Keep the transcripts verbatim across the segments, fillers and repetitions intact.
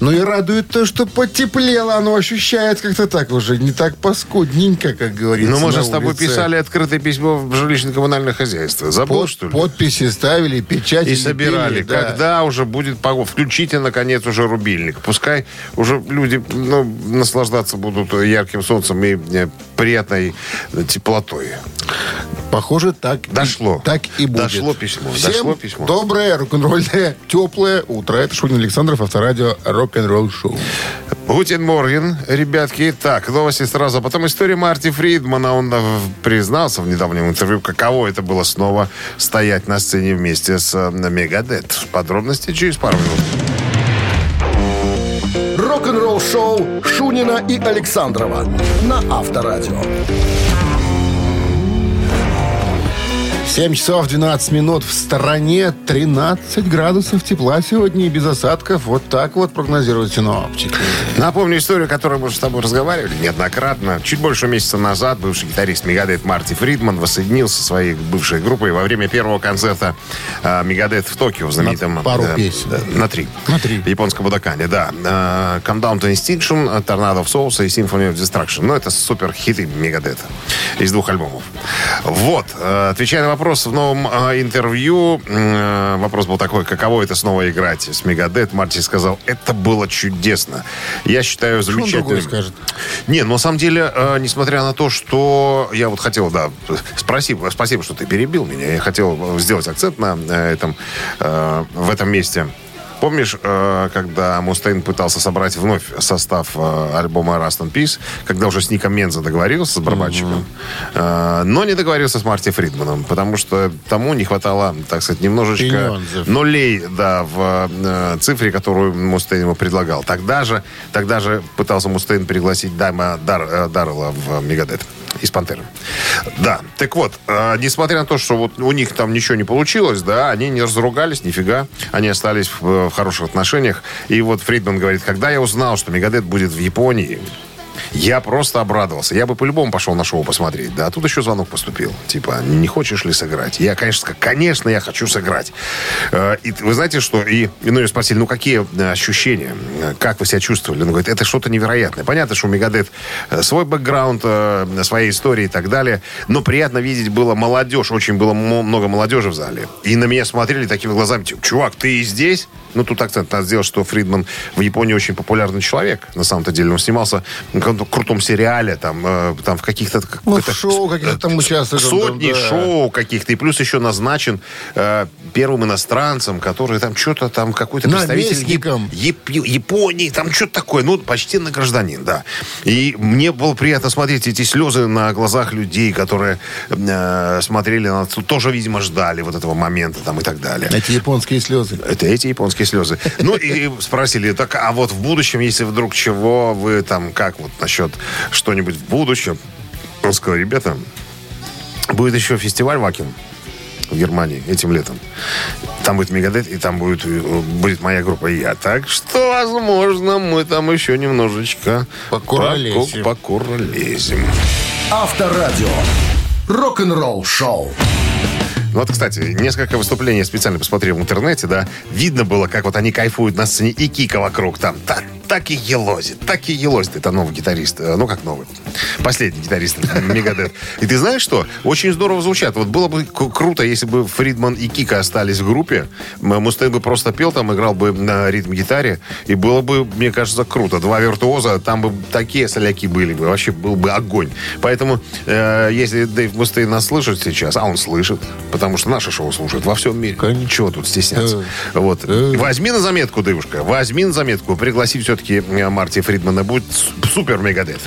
Ну и радует то, что потеплело. Оно ощущается как-то так уже. Не так паскудненько, как говорится. Ну, мы же с тобой писали открытое письмо в жилищно-коммунальное хозяйство. Забыл, Под, что ли? Подписи ставили, печати. И собирали. Лепили, да. Когда уже будет погода? Включите, наконец, уже рубильник. Пускай уже люди ну, наслаждаться будут ярким солнцем и приятной теплотой. Похоже, так, дошло. И, так и будет. Дошло письмо. Всем дошло письмо. Доброе, рок-н-ролльное, теплое утро. Это Шунин Александров, Авторадио, рок-н-ролл шоу. Гутен Морген, ребятки. Так, новости сразу. А потом история Марти Фридмана. Он признался в недавнем интервью, каково это было снова стоять на сцене вместе с Megadeth. Подробности через пару минут. Рок-н-ролл шоу Шунина и Александрова на Авторадио. семь часов двенадцать минут в стране, тринадцать градусов тепла сегодня и без осадков. Вот так вот прогнозируют синоптики. Напомню историю, о которой мы с тобой разговаривали неоднократно. Чуть больше месяца назад бывший гитарист Megadeth Марти Фридман воссоединился со своей бывшей группой во время первого концерта Megadeth в Токио в знаменитом... На пару да, песен. Да, на три. На три. В японском Будокане, да. Countdown to Extinction, Tornado of Souls и Symphony of Destruction. Ну, это супер хиты Megadeth из двух альбомов. Вот. Отвечая на вопрос, Вопрос в новом э, интервью. Э, вопрос был такой, каково это снова играть с Megadeth. Марти сказал, это было чудесно. Я считаю замечательным. Что он скажет? Не, ну, на самом деле, э, несмотря на то, что... Я вот хотел, да, спасибо, спасибо, что ты перебил меня. Я хотел сделать акцент на этом, э, в этом месте. Помнишь, когда Мустейн пытался собрать вновь состав альбома Rust in Peace, когда уже с Ником Мензе договорился, с барабанщиком, mm-hmm. но не договорился с Марти Фридманом, потому что тому не хватало, так сказать, немножечко Пенёнзов. нулей да, в цифре, которую Мустейн ему предлагал. Тогда же, тогда же пытался Мустейн пригласить Дайма Дар, Даррелла в Megadeth из «Пантеры». Да, так вот, э, несмотря на то, что вот у них там ничего не получилось, да, они не разругались, нифига, они остались в, в хороших отношениях. И вот Фридман говорит, когда я узнал, что Megadeth будет в Японии, я просто обрадовался. Я бы по-любому пошел на шоу посмотреть. Да, тут еще звонок поступил. Типа, не хочешь ли сыграть? Я, конечно, конечно, я хочу сыграть. И вы знаете, что... И, ну, ее спросили, ну, какие ощущения? Как вы себя чувствовали? Он говорит, это что-то невероятное. Понятно, что у Megadeth свой бэкграунд, свои истории и так далее. Но приятно видеть было молодежь. Очень было много молодежи в зале. И на меня смотрели такими глазами, типа, чувак, ты и здесь? Ну, тут акцент надо сделать, что Фридман в Японии очень популярный человек. На самом-то деле он снимался... в крутом сериале, там, э, там в каких-то... Ну, в шоу каких-то там участвует. Сотни там, да. шоу каких-то. И плюс еще назначен э, первым иностранцем, который там что-то там, какой-то представитель Яп, Яп, Японии, там что-то такое. Ну, почти на гражданин, да. И мне было приятно смотреть эти слезы на глазах людей, которые э, смотрели на... Тоже, видимо, ждали вот этого момента там и так далее. Эти японские слезы. Это эти японские слезы. Ну, и спросили, так, а вот в будущем, если вдруг чего, вы там, как вот насчет что-нибудь в будущем. Он сказал, ребята, будет еще фестиваль Вакен в Германии этим летом. Там будет Megadeth, и там будет, будет моя группа и я. Так что, возможно, мы там еще немножечко покуролезим. покуролезим. Авторадио. Рок-н-ролл шоу. Ну вот, кстати, несколько выступлений я специально посмотрел в интернете, да. Видно было, как вот они кайфуют на сцене, и Кика вокруг там. Так, так и елозит, так и елозит. Это новый гитарист, ну как новый. Последний гитарист Megadeth. И ты знаешь что? Очень здорово звучат. Вот было бы круто, если бы Фридман и Кика остались в группе. Мустейн бы просто пел там, играл бы на ритм-гитаре. И было бы, мне кажется, круто. Два виртуоза, там бы такие соляки были бы. Вообще был бы огонь. Поэтому, э, если Дэйв Мустейн нас слышит сейчас, а он слышит, потому что наше шоу слушают во всем мире. Конечно. Ничего тут стесняться. Да. Вот. Да. Возьми на заметку, девушка, возьми на заметку. Пригласи все-таки Марти Фридмана. Будет супер Megadeth.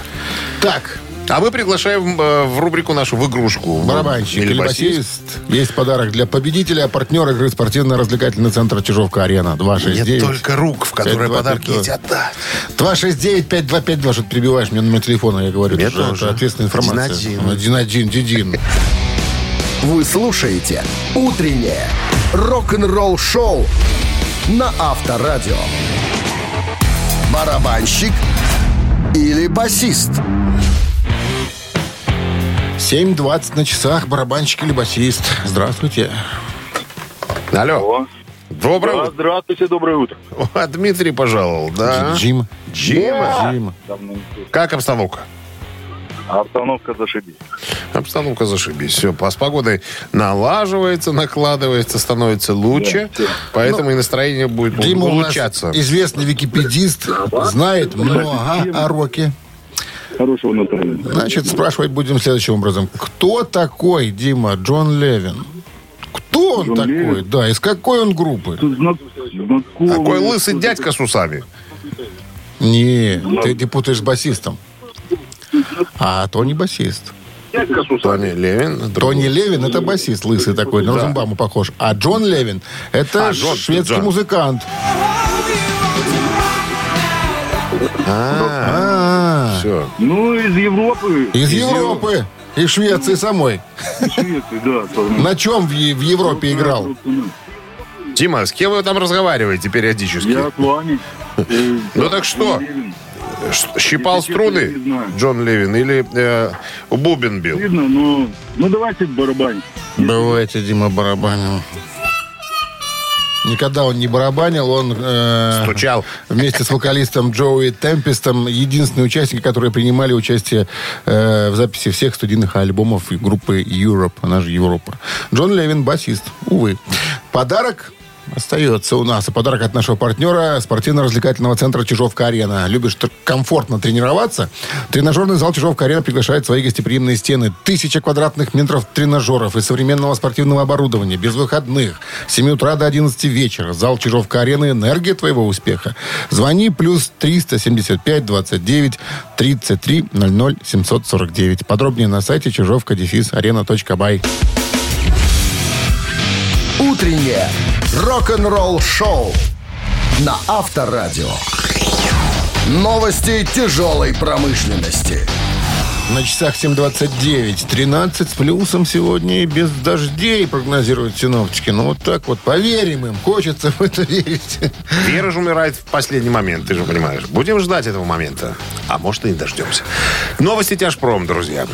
Так. А мы приглашаем в рубрику нашу в игрушку. Барабанщик или басист. Есть подарок для победителя, партнера игры спортивно-развлекательный центр Чижовка-Арена. два шесть девять. Нет только рук, в которые подарки едят. два шесть девять пять два пять два. Что ты прибиваешь мне номер телефона, я говорю. Нет, это уже ответственная информация. один один. один один. Вы слушаете «Утреннее рок-н-ролл-шоу» на Авторадио. Барабанщик или басист? семь двадцать на часах, барабанщик или басист. Здравствуйте. Алло. Доброе утро. Здравствуйте, доброе утро. А Дмитрий пожаловал, да? Джим. Джима? Джима. Как обстановка? Обстановка зашибись. Обстановка зашибись. Все, по с погодой налаживается, накладывается, становится лучше, да, поэтому ну, и настроение будет Дима улучшаться. Известный википедист, знает много о роке. Хорошего настроения. Значит, спрашивать будем следующим образом. Кто такой, Дима, Джон Левин? Кто он Джон такой? Левин? Да, из какой он группы? Знак... Знакомый... Такой лысый дядька с усами. Не, Знак... ты, ты путаешь с басистом. А Тони басист. Тони Левин. Тони Левин это басист, лысый такой, на Розенбаума похож. А Джон Левин это а, Джон, шведский Джон. музыкант. А, все. Ну, из Европы. Из, из Европы. Европы. И Швеции самой. Из Швеции, да. Там. На чем в, в Европе играл? Дима, с кем вы там разговариваете периодически? Я с вами. Ну так что? Щипал струны Джон Левин или э, бубен бил? Видно, но... Ну, давайте барабаним. Давайте, Дима, барабаним. Никогда он не барабанил, он... Э, стучал. Вместе с вокалистом Джоуи Темпестом, единственные участники, которые принимали участие э, в записи всех студийных альбомов группы Europe, она же Европа. Джон Левин, басист, увы. Подарок... Остается у нас. И подарок от нашего партнера спортивно-развлекательного центра «Чижовка-арена». Любишь комфортно тренироваться? Тренажерный зал «Чижовка-арена» приглашает в свои гостеприимные стены. Тысяча квадратных метров тренажеров и современного спортивного оборудования. Без выходных. С семи утра до одиннадцати вечера. Зал «Чижовка-арена» – энергия твоего успеха. Звони плюс триста семьдесят пять двадцать девять тридцать три ноль ноль семьсот сорок девять. Подробнее на сайте чижовка-арена.бай. Утреннее рок-н-ролл-шоу на Авторадио. Новости тяжелой промышленности. На часах семь двадцать девять, тринадцать с плюсом сегодня и без дождей, прогнозируют синоптики. Ну вот так вот, поверим им, хочется в это верить. Вера же умирает в последний момент, ты же понимаешь. Будем ждать этого момента, а может и не дождемся. Новости тяжпром, друзья.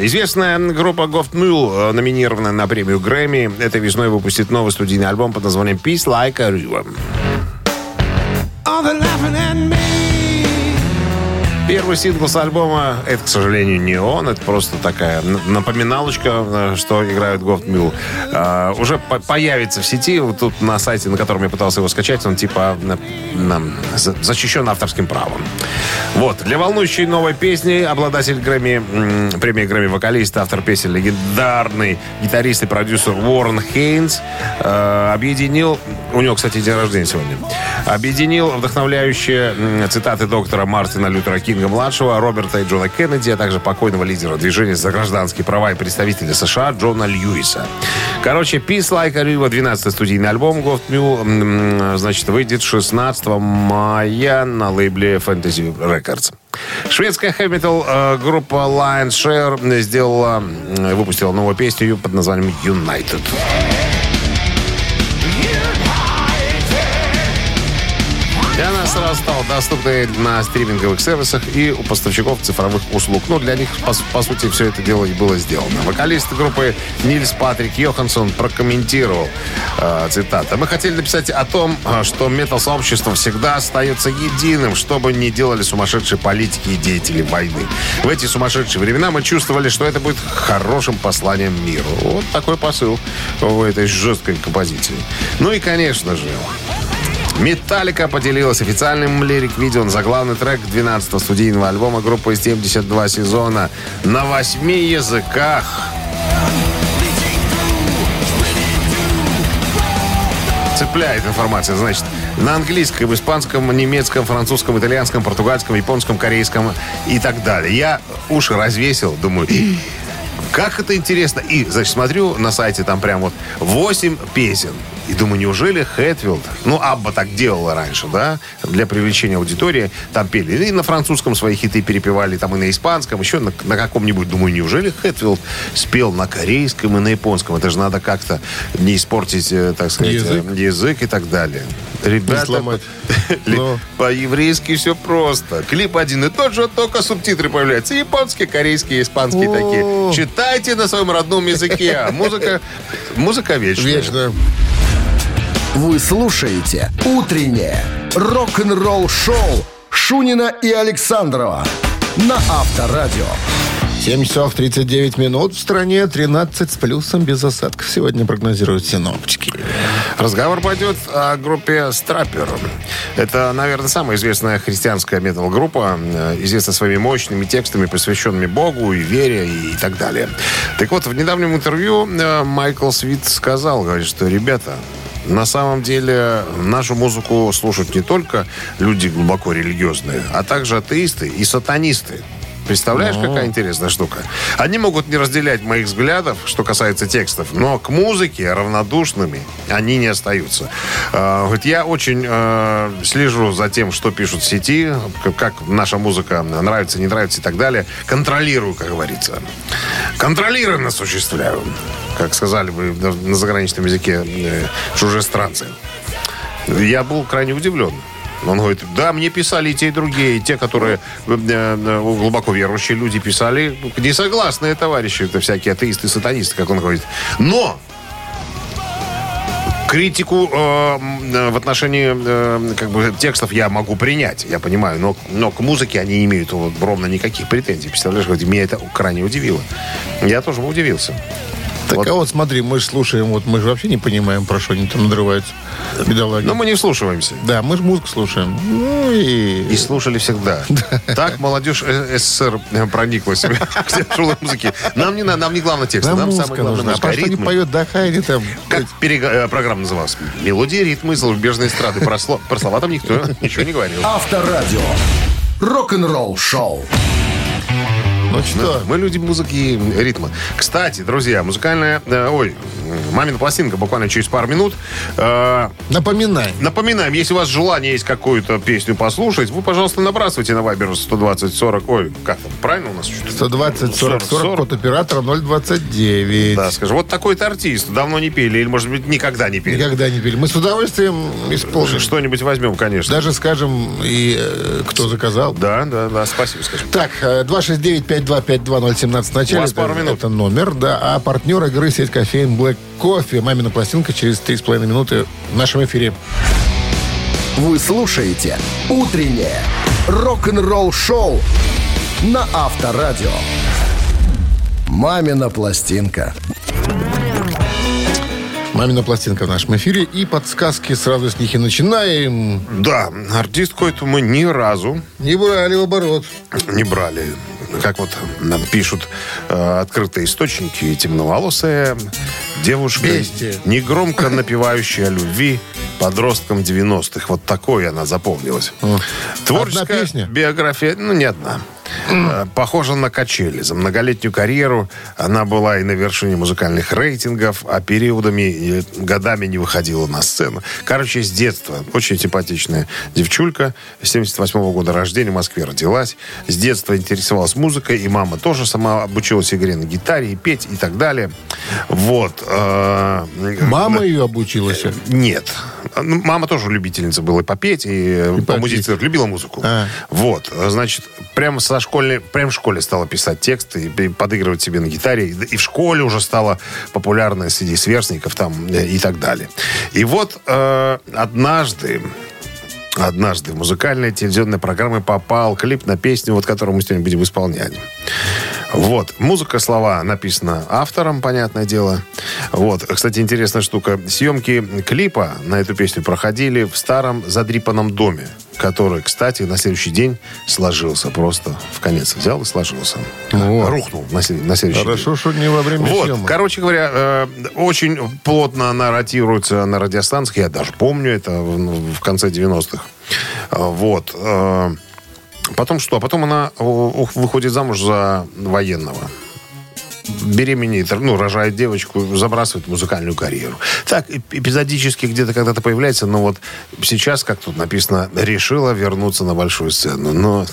Известная группа Gov't Mule, номинированная на премию Грэмми, этой весной выпустит новый студийный альбом под названием Peace like a river. Первый сингл с альбома, это, к сожалению, не он, это просто такая напоминалочка, что играют Gov't Mule. А, уже по- появится в сети, вот тут на сайте, на котором я пытался его скачать, он типа на, на, защищен авторским правом. Вот, для волнующей новой песни обладатель Грэмми, м- премии Грэмми вокалист, автор песен, легендарный гитарист и продюсер Уоррен Хейнс э- объединил, у него, кстати, день рождения сегодня, объединил вдохновляющие м- цитаты доктора Мартина Лютера Кинга младшего, Роберта и Джона Кеннеди, а также покойного лидера движения за гражданские права и представителя США Джона Льюиса. Короче, Peace Like a River, двенадцатый студийный альбом Gov't Mule, значит, выйдет шестнадцатого мая на лейбле Fantasy Records. Шведская хэви-метал группа Lion's Share сделала, выпустила новую песню под названием United. И она сразу стала доступной на стриминговых сервисах и у поставщиков цифровых услуг. Ну, для них, по, по сути, все это дело и было сделано. Вокалист группы Нильс Патрик Йоханссон прокомментировал, э, цитата. «Мы хотели написать о том, что метал-сообщество всегда остается единым, что бы ни делали сумасшедшие политики и деятели войны. В эти сумасшедшие времена мы чувствовали, что это будет хорошим посланием миру». Вот такой посыл в этой жесткой композиции. Ну и, конечно же... Металлика поделилась официальным лирик-видео за главный трек двенадцатого студийного альбома группы семьдесят два сезона на восьми языках. Цепляет информация, значит, на английском, испанском, немецком, французском, итальянском, португальском, японском, корейском и так далее. Я уши развесил, думаю... Как это интересно. И, значит, смотрю на сайте, там прям вот восемь песен. И думаю, неужели Хэтфилд, ну, Абба так делала раньше, да, для привлечения аудитории, там пели и на французском свои хиты перепевали, там и на испанском, еще на, на каком-нибудь. Думаю, неужели Хэтфилд спел на корейском и на японском? Это же надо как-то не испортить, так сказать, язык, язык и так далее. Ребята, но... по-еврейски все просто. Клип один и тот же, только субтитры появляются. Японские, корейские, испанские такие. Читайте на своем родном языке. Музыка, музыка вечная. Вечная. Вы слушаете «Утреннее рок-н-ролл-шоу» Шунина и Александрова на Авторадио. семь часов тридцать девять минут. В стране тринадцать с плюсом, без осадков. Сегодня прогнозируют синоптики. Разговор пойдет о группе «Страпер». Это, наверное, самая известная христианская метал-группа, известна своими мощными текстами, посвященными Богу и вере и так далее. Так вот, в недавнем интервью Майкл Свит сказал, говорит, что «Ребята, на самом деле нашу музыку слушают не только люди глубоко религиозные, а также атеисты и сатанисты». Представляешь, но... какая интересная штука. Они могут не разделять моих взглядов, что касается текстов, но к музыке равнодушными они не остаются. Говорит, я очень э, слежу за тем, что пишут в сети, как наша музыка нравится, не нравится и так далее. Контролирую, как говорится. Контролированно осуществляю, как сказали бы на заграничном языке э, чужестранцы. Я был крайне удивлен. Он говорит, да, мне писали и те, и другие, и те, которые глубоко верующие люди писали, несогласные товарищи, это всякие атеисты, сатанисты, как он говорит. Но критику э, в отношении э, как бы, текстов я могу принять, я понимаю, но, но к музыке они не имеют вот, ровно никаких претензий. Представляешь, говорит, меня это крайне удивило. Я тоже удивился. Так, вот. А вот смотри, мы же слушаем, вот мы же вообще не понимаем, про что они там надрываются, бедолаги. Но мы не вслушиваемся. Да, мы же музыку слушаем. Ну, и... и слушали всегда. Так молодежь СССР прониклась к шумной музыке. Нам не нам не главное текст, нам самое главное. А что они поют, да, хайри там. Как программа называлась? «Мелодии, ритмы, зарубежные эстрады». Про слова там никто ничего не говорил. Авторадио. Рок-н-ролл шоу. Ну что? Да, мы люди музыки и ритма. Кстати, друзья, музыкальная... Э, ой, «Мамина пластинка» буквально через пару минут. Э, напоминаем. Напоминаем. Если у вас желание есть какую-то песню послушать, вы, пожалуйста, набрасывайте на Viber сто двадцать сорок... Ой, как там? Правильно у нас? сто двадцать сорок сорок, код оператора ноль двадцать девять. Да, скажи, вот такой-то артист. Давно не пели. Или, может быть, никогда не пели. Никогда не пели. Мы с удовольствием исполним. Что-нибудь возьмем, конечно. Даже скажем, и э, кто заказал. Да, да, да. Спасибо, скажем. Так, два шесть девять пять пять два пять два ноль один семь в начале. У вас пару минут. Это номер, да. А партнер игры — сеть кофеин Black Coffee. «Мамина пластинка» через три с половиной минуты в нашем эфире. Вы слушаете «Утреннее рок-н-ролл-шоу» на Авторадио. «Мамина пластинка». «Мамина пластинка» в нашем эфире. И подсказки сразу с них и начинаем. Да, артист какой-то мы ни разу... Не брали в оборот. Не брали. Как вот нам пишут э, открытые источники, темноволосая девушка, Бестия, негромко напевающая о любви подросткам девяностых. Вот такой она запомнилась. Творческая биография, ну, не одна. Похожа на качели. За многолетнюю карьеру она была и на вершине музыкальных рейтингов, а периодами и годами не выходила на сцену. Короче, с детства. Очень симпатичная девчулька. семьдесят восьмого года рождения, в Москве родилась. С детства интересовалась музыкой, и мама тоже сама обучилась игре на гитаре, и петь, и так далее. Вот. Мама ее обучилась? Нет. Мама тоже любительница была и попеть, и, и помузицировать. Любила музыку. А. Вот. Значит, прямо со школьной, прям в школе стала писать тексты и подыгрывать себе на гитаре. И в школе уже стала популярной среди сверстников там и так далее. И вот э, однажды, однажды в музыкальные телевизионные программы попал клип на песню, вот, которую мы сегодня будем исполнять. Вот. Музыка, слова написана автором, понятное дело. Вот. Кстати, интересная штука. Съемки клипа на эту песню проходили в старом задрипанном доме, который, кстати, на следующий день сложился. Просто в конец взял и сложился. Вот. Рухнул на, на следующий Хорошо, день. Хорошо, что не во время вот. съемок. Короче говоря, э, очень плотно она ротируется на радиостанциях. Я даже помню это в, в конце девяностых. Вот. Потом что? Потом она выходит замуж за военного. беременеет, ну, рожает девочку, забрасывает музыкальную карьеру. Так, эпизодически где-то когда-то появляется, но вот сейчас, как тут написано, решила вернуться на большую сцену. Но,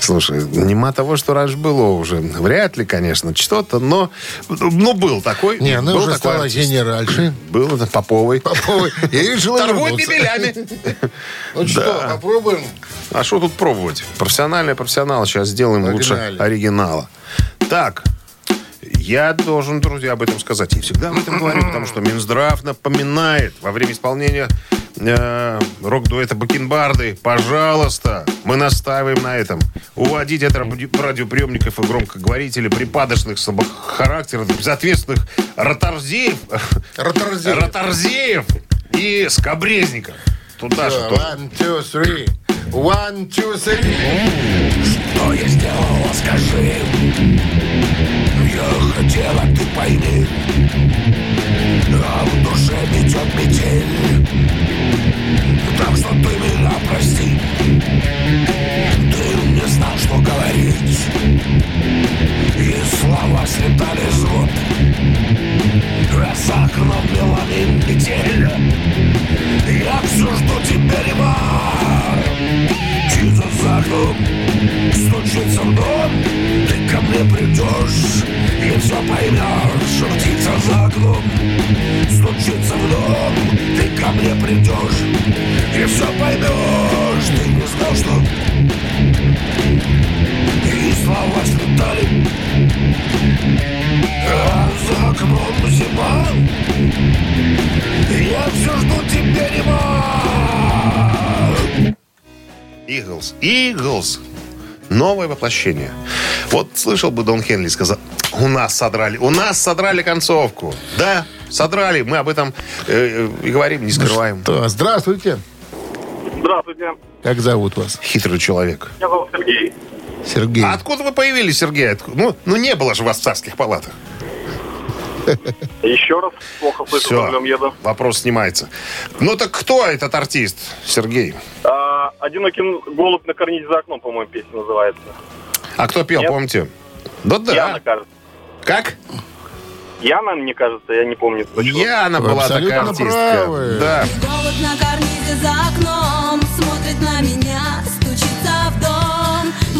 слушай, нема того, что раньше было уже. Вряд ли, конечно, что-то, но ну, был такой. Не, она уже такой, стала сеньор раньше. Был это Поповой. Поповой. Я решила вернуться. Торгует мебелями. Ну что, попробуем? А что тут пробовать? Профессиональный профессионал. Сейчас сделаем лучше оригинала. Так, я должен, друзья, об этом сказать. Я всегда об этом говорю, потому что Минздрав напоминает во время исполнения э, рок-дуэта «Бакенбарды». Пожалуйста, мы настаиваем на этом. Уводить от радиоприемников и громкоговорителей припадочных слабохарактерных, безответственных ротарзеев, ротарзеев. ротарзеев и скобрезников. Туда что? One, two, three. One, two, three. Что я сделала, скажи? Я хотела, ты пойми. А в душе метет метель. Так что ты меня прости. Ты не знал, что говорить. И слова слетали с губ. За окном меланин метель. Я все жду теперь вар. Птица за окном стучится в дом. Ты ко мне придешь и все поймешь. Птица за окном стучится в дом. Ты ко мне придешь и все поймешь. Ты не знал, что... И слова слетали. А за окном зима. Я все жду тебя, нема. Иглс, Иглс, новое воплощение. Вот слышал бы Дон Хенли, сказал, у нас содрали, у нас содрали концовку. Да, содрали, мы об этом э, и говорим, не скрываем. Ну, здравствуйте. Здравствуйте. Как зовут вас? Хитрый человек. Меня зовут Сергей. Сергей. А откуда вы появились, Сергей? Откуда? Ну, ну, не было же вас в царских палатах. Еще раз, плохо слышу, за рулем еду. Вопрос снимается. Ну так кто этот артист, Сергей? А, «Одинокий голубь на карнизе за окном», по-моему, песня называется. А кто пел, Нет? помните? Да, да. Яна, кажется. Как? Яна, мне кажется, я не помню. Точно. Яна была абсолютно такая артистка. Правы. Да. Голубь на карнизе за окном смотрит на меня, стучится в дом.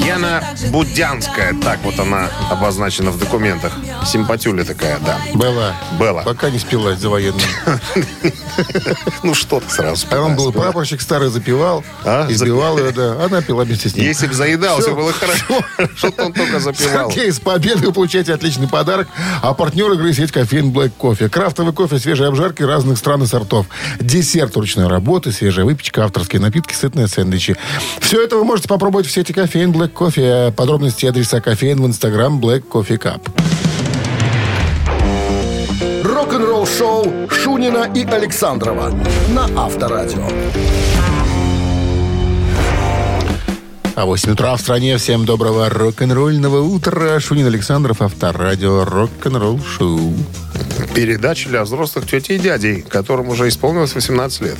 Яна Будянская, так вот она обозначена в документах. Симпатюля такая, да. Была. Была. Пока не спилась за военную. Ну что ты сразу. А он был прапорщик, старый запивал, избивал ее, да. Она пила вместе с ним. Если бы заедал, все было хорошо. Что-то он только запивал. Сергей, с победой получайте отличный подарок. А партнер игры — сеть кофеин Black Coffee. Крафтовый кофе, свежие обжарки разных стран и сортов. Десерт ручной работы, свежая выпечка, авторские напитки, сытные сэндвичи. Все это вы можете попробовать в сети кофеин Black Coffee. Подробности и адреса кофеин в Instagram Black Coffee Cup. Рок-н-ролл-шоу Шунина и Александрова на Авторадио. А восемь утра в стране. Всем доброго рок-н-ролльного утра. Шунин, Александров, Авторадио, рок-н-ролл шоу. Передача для взрослых тетей и дядей, которым уже исполнилось восемнадцать лет.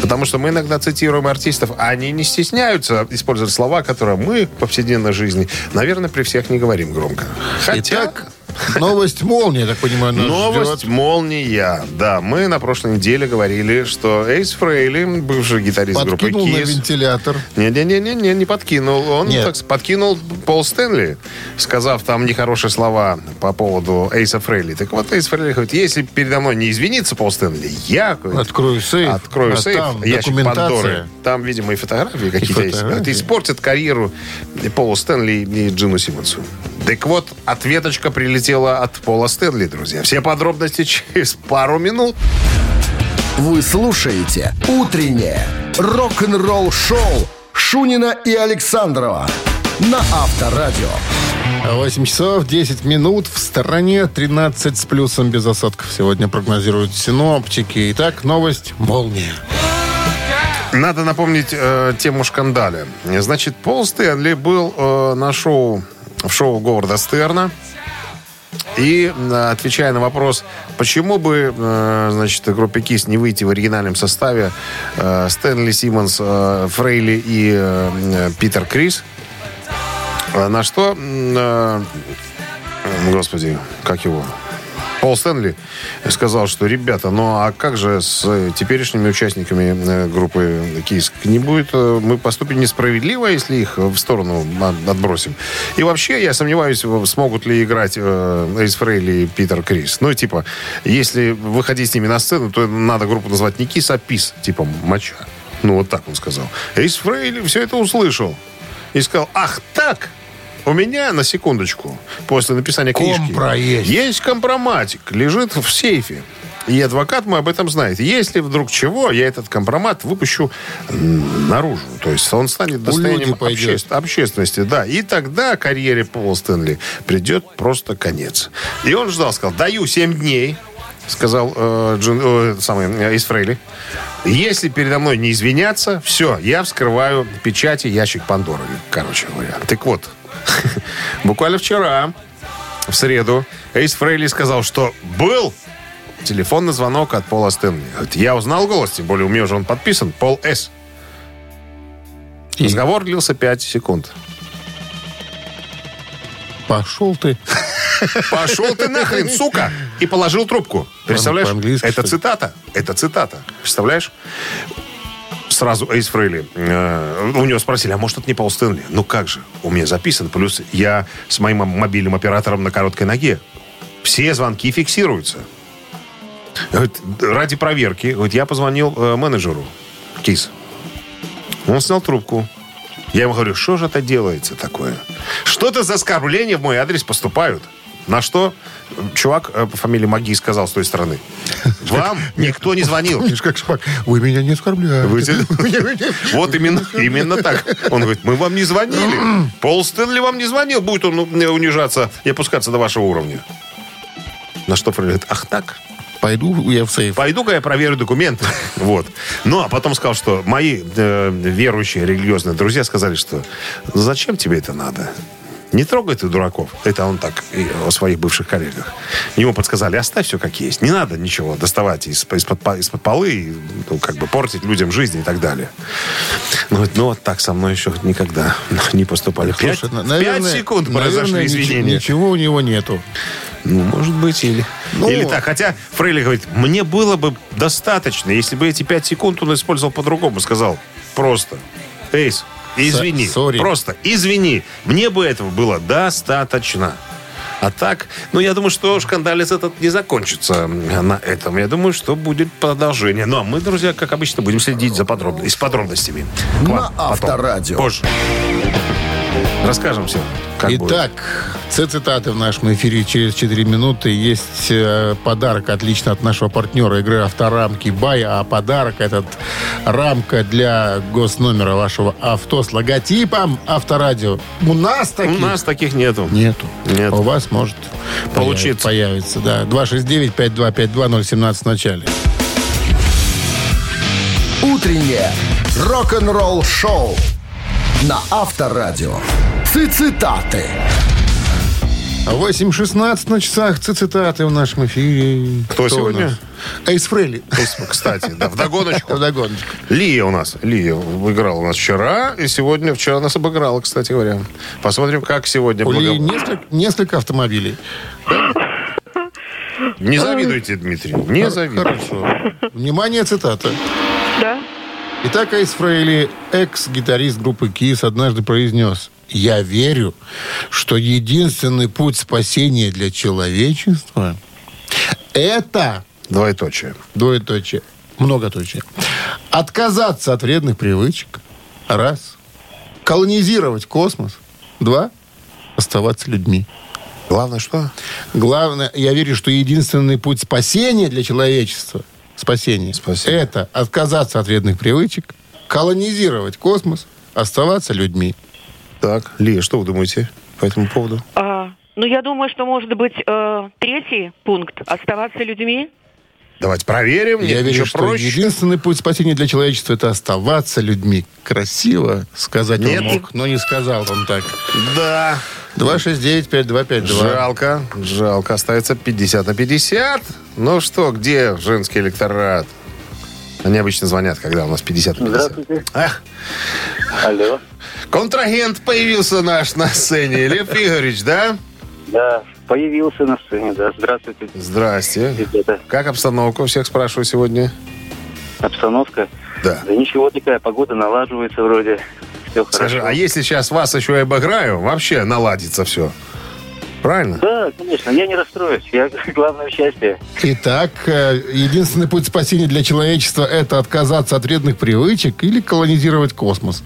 Потому что мы иногда цитируем артистов, а они не стесняются использовать слова, которые мы в повседневной жизни, наверное, при всех не говорим громко. Хотя... Итак... Новость молния, я так понимаю, нас Новость ждет. Молния, да. Мы на прошлой неделе говорили, что Ace Frehley, бывший гитарист подкинул группы Kiss... Подкинул на вентилятор. Не-не-не, не подкинул. Он так подкинул Пол Стэнли, сказав там нехорошие слова по поводу Ace Frehley. Так вот, Ace Frehley говорит, если передо мной не извинится Пол Стэнли, я... Говорит, открою сейф. Открою а сейф. Там ящик Пандоры. Там, видимо, и фотографии какие-то и фотографии. есть. Испортят карьеру Полу Стэнли и Джину Симмонсу. Так вот, ответочка прилетела от Пола Стэнли, друзья. Все подробности через пару минут. Вы слушаете «Утреннее рок-н-ролл-шоу» Шунина и Александрова на Авторадио. восемь часов десять минут. В стороне тринадцать с плюсом без осадков. Сегодня прогнозируют синоптики. Итак, новость «Молния». Надо напомнить э, тему шкандаля. Значит, Пол Стэнли был э, на шоу... в шоу Говарда Стерна. И, отвечая на вопрос, почему бы, значит, группе Kiss не выйти в оригинальном составе Стэнли, Симмонс, Фрейли и Питер Крис, на что господи, как его... Пол Стэнли сказал, что, ребята, ну а как же с теперешними участниками группы Kiss? Не будет, мы поступим несправедливо, если их в сторону отбросим. И вообще, я сомневаюсь, смогут ли играть Ace Frehley и Питер Крис. Ну, типа, если выходить с ними на сцену, то надо группу назвать не Kiss, а Peace, типа моча. Ну, вот так он сказал. Ace Frehley все это услышал и сказал, ах, так! У меня, на секундочку, после написания книжки... Есть. есть компроматик, лежит в сейфе. И адвокат мой об этом знает. Если вдруг чего, я этот компромат выпущу наружу. То есть он станет достоянием обще... общественности. Да. И тогда карьере Пола Стэнли придет просто конец. И он ждал, сказал, даю семь дней, сказал э, Джон, э, самый, э, Ace Frehley. Если передо мной не извиняться, все, я вскрываю печати ящик Пандоры. Короче говоря. Так вот, буквально вчера, в среду, Ace Frehley сказал, что был телефонный звонок от Пола Стэнли. Я узнал голос, тем более у меня уже он подписан, Пол С. И... Разговор длился пять секунд. Пошел ты. Пошел ты нахрен, сука! И положил трубку. Представляешь? Это цитата. Это цитата. Представляешь? Сразу Ace Frehley. Э, у него спросили, а может, это не Пол Стэнли? Ну как же, у меня записан. Плюс я с моим мобильным оператором на короткой ноге. Все звонки фиксируются. Говорит, ради проверки. Говорит, я позвонил э, менеджеру Kiss. Он снял трубку. Я ему говорю, что же это делается такое? Что-то за оскорбление в мой адрес поступают. На что чувак по фамилии Маги сказал с той стороны. Вам никто не звонил. Помнишь, как шпак? Вы меня не оскорбляете. Вот именно так. Он говорит, мы вам не звонили. Пол Стэнли вам не звонил. Будет он унижаться и опускаться до вашего уровня. На что Фрейли говорит, ах так? Пойду я в сейф. Пойду-ка я проверю документы. Вот. Ну, а потом сказал, что мои э, верующие религиозные друзья сказали, что зачем тебе это надо? Не трогай ты дураков. Это он так о своих бывших коллегах. Ему подсказали, оставь все как есть. Не надо ничего доставать из- из-под, из-под полы, и, ну, как бы портить людям жизнь и так далее. Ну, ну вот так со мной еще никогда не поступали. Пять, Слушай, наверное, пять секунд произошли извинения. Ничего у него нету. Ну, может быть, или... Ну, или так. Хотя Фрейли говорит, мне было бы достаточно, если бы эти пять секунд он использовал по-другому. Сказал просто, Эйс, извини, Sorry. просто извини. Мне бы этого было достаточно. А так, ну, я думаю, что шкандалец этот не закончится на этом. Я думаю, что будет продолжение. Ну, а мы, друзья, как обычно, будем следить за подробно... с подробностями. На Авторадио. Позже. Расскажем все. Итак, все цитаты в нашем эфире через четыре минуты. Есть э, подарок отлично от нашего партнера игры «Авторамки Бай». А подарок этот рамка для госномера вашего авто с логотипом «Авторадио». У нас таких? У нас таких нету. Нету. Нет. У вас может получиться. Появится, да. два шесть девять пять два пять два ноль один семь в начале. Утреннее рок-н-ролл шоу на Авторадио. Цитаты. восемь шестнадцать на часах. Цитаты в нашем эфире. Кто, Кто сегодня? Ace Frehley. Кстати, да, вдогоночку. Вдогоночку. Лия у нас. Лия играла у нас вчера, и сегодня вчера нас обыграла, кстати говоря. Посмотрим, как сегодня... У Лии несколько, несколько автомобилей. Не завидуйте, Дмитрий. Не завидуйте. Хорошо. Внимание, цитата. Да. Итак, Ace Frehley, экс-гитарист группы Kiss, однажды произнес... Я верю, что единственный путь спасения для человечества это... Двоеточие. Двоеточие. Многоточие. Отказаться от вредных привычек. Раз. Колонизировать космос. Два. Оставаться людьми. Главное что? Главное, я верю, что единственный путь спасения для человечества... Спасение. Спасение. Это отказаться от вредных привычек. Колонизировать космос. Оставаться людьми. Так, Лия, что вы думаете по этому поводу? А, ну, я думаю, что, может быть, э, третий пункт – оставаться людьми. Давайте проверим. Я верю, что проще. Единственный путь спасения для человечества – это оставаться людьми. Красиво сказать Нет. он мог, но не сказал он так. Да. два шесть девять пять два пять два. Жалко, жалко. Остается пятьдесят на пятьдесят. Ну что, где женский электорат? Они обычно звонят, когда у нас пятьдесят на пятьдесят. Здравствуйте. Ах. Алло. Контрагент появился наш на сцене. Лев Игоревич, да? Да. Появился на сцене, да. Здравствуйте. Здрасте. Ребята. Как обстановка? Всех спрашиваю сегодня. Обстановка? Да. Да ничего, такая погода налаживается вроде. Все Скажи, хорошо. А если сейчас вас еще и обыграю, вообще наладится все. Правильно? Да, конечно, я не расстроюсь. Я главное счастье. Итак, единственный путь спасения для человечества — это отказаться от вредных привычек или колонизировать космос?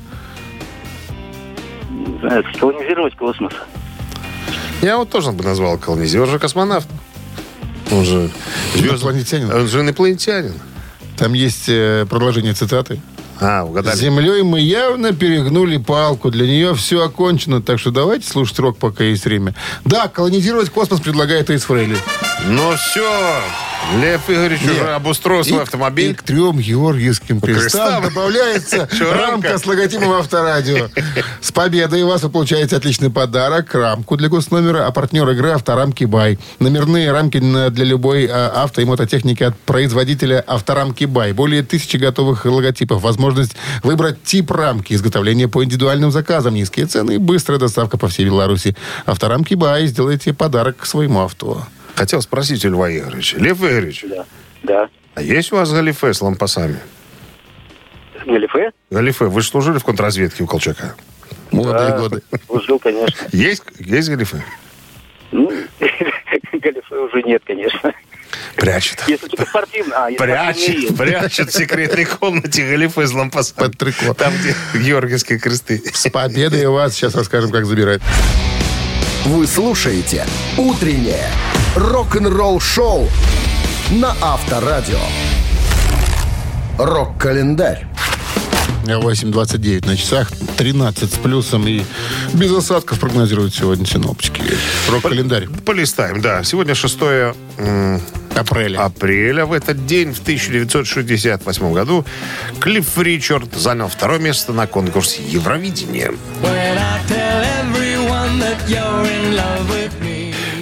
Да, колонизировать космос. Я вот тоже бы назвал колонизировать. Он же космонавт. Он же инопланетянин. Он же инопланетянин. Там есть продолжение цитаты. А, угадали. С землей мы явно перегнули палку. Для нее все окончено. Так что давайте слушать рок, пока есть время. Да, колонизировать космос предлагает Эйс Фрейли. Ну все. Лев Игоревич Нет. уже обустроил свой автомобиль. И к трем георгиевским крестам добавляется рамка с логотипом Авторадио. С победой вас вы получаете отличный подарок. Рамку для госномера. А партнер игры — Авторамки Бай. Номерные рамки для любой авто и мототехники от производителя Авторамки Бай. Более тысячи готовых логотипов. Возможно, выбрать тип рамки, изготовление по индивидуальным заказам, низкие цены и быстрая доставка по всей Беларуси. Авторамки Бай. Сделайте подарок своему авто. Хотел спросить у Льва Игоревича. Лев Игоревич. Да. Да. А есть у вас галифе с лампасами? Галифе? Галифе. Вы же служили в контрразведке у Колчака? Молодые да, годы. Служил, конечно. Есть, есть галифе? Ну, галифе уже нет, конечно. Прячет. Если только спортивный. А, прячет, прячет в секретной комнате галифе с лампасами. Под трико. Там, где георгиевские кресты. С победой вас. Сейчас расскажем, как забирать. Вы слушаете «Утреннее рок-н-ролл-шоу» на Авторадио. Рок-календарь. восемь двадцать девять на часах, тринадцать с плюсом и без осадков прогнозируют сегодня синоптики. Рок-календарь. Полистаем, да. Сегодня шестое м- апреля. апреля. В этот день, в тысяча девятьсот шестьдесят восьмом году, Клифф Ричард занял второе место на конкурсе «Евровидение».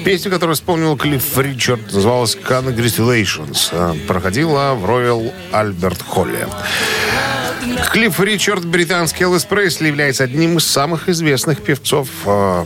Песня, которую вспомнил Клифф Ричард, называлась «Congratulations». Проходила в Royal Albert Hall. Клифф Ричард, британский Элвис Пресли, является одним из самых известных певцов.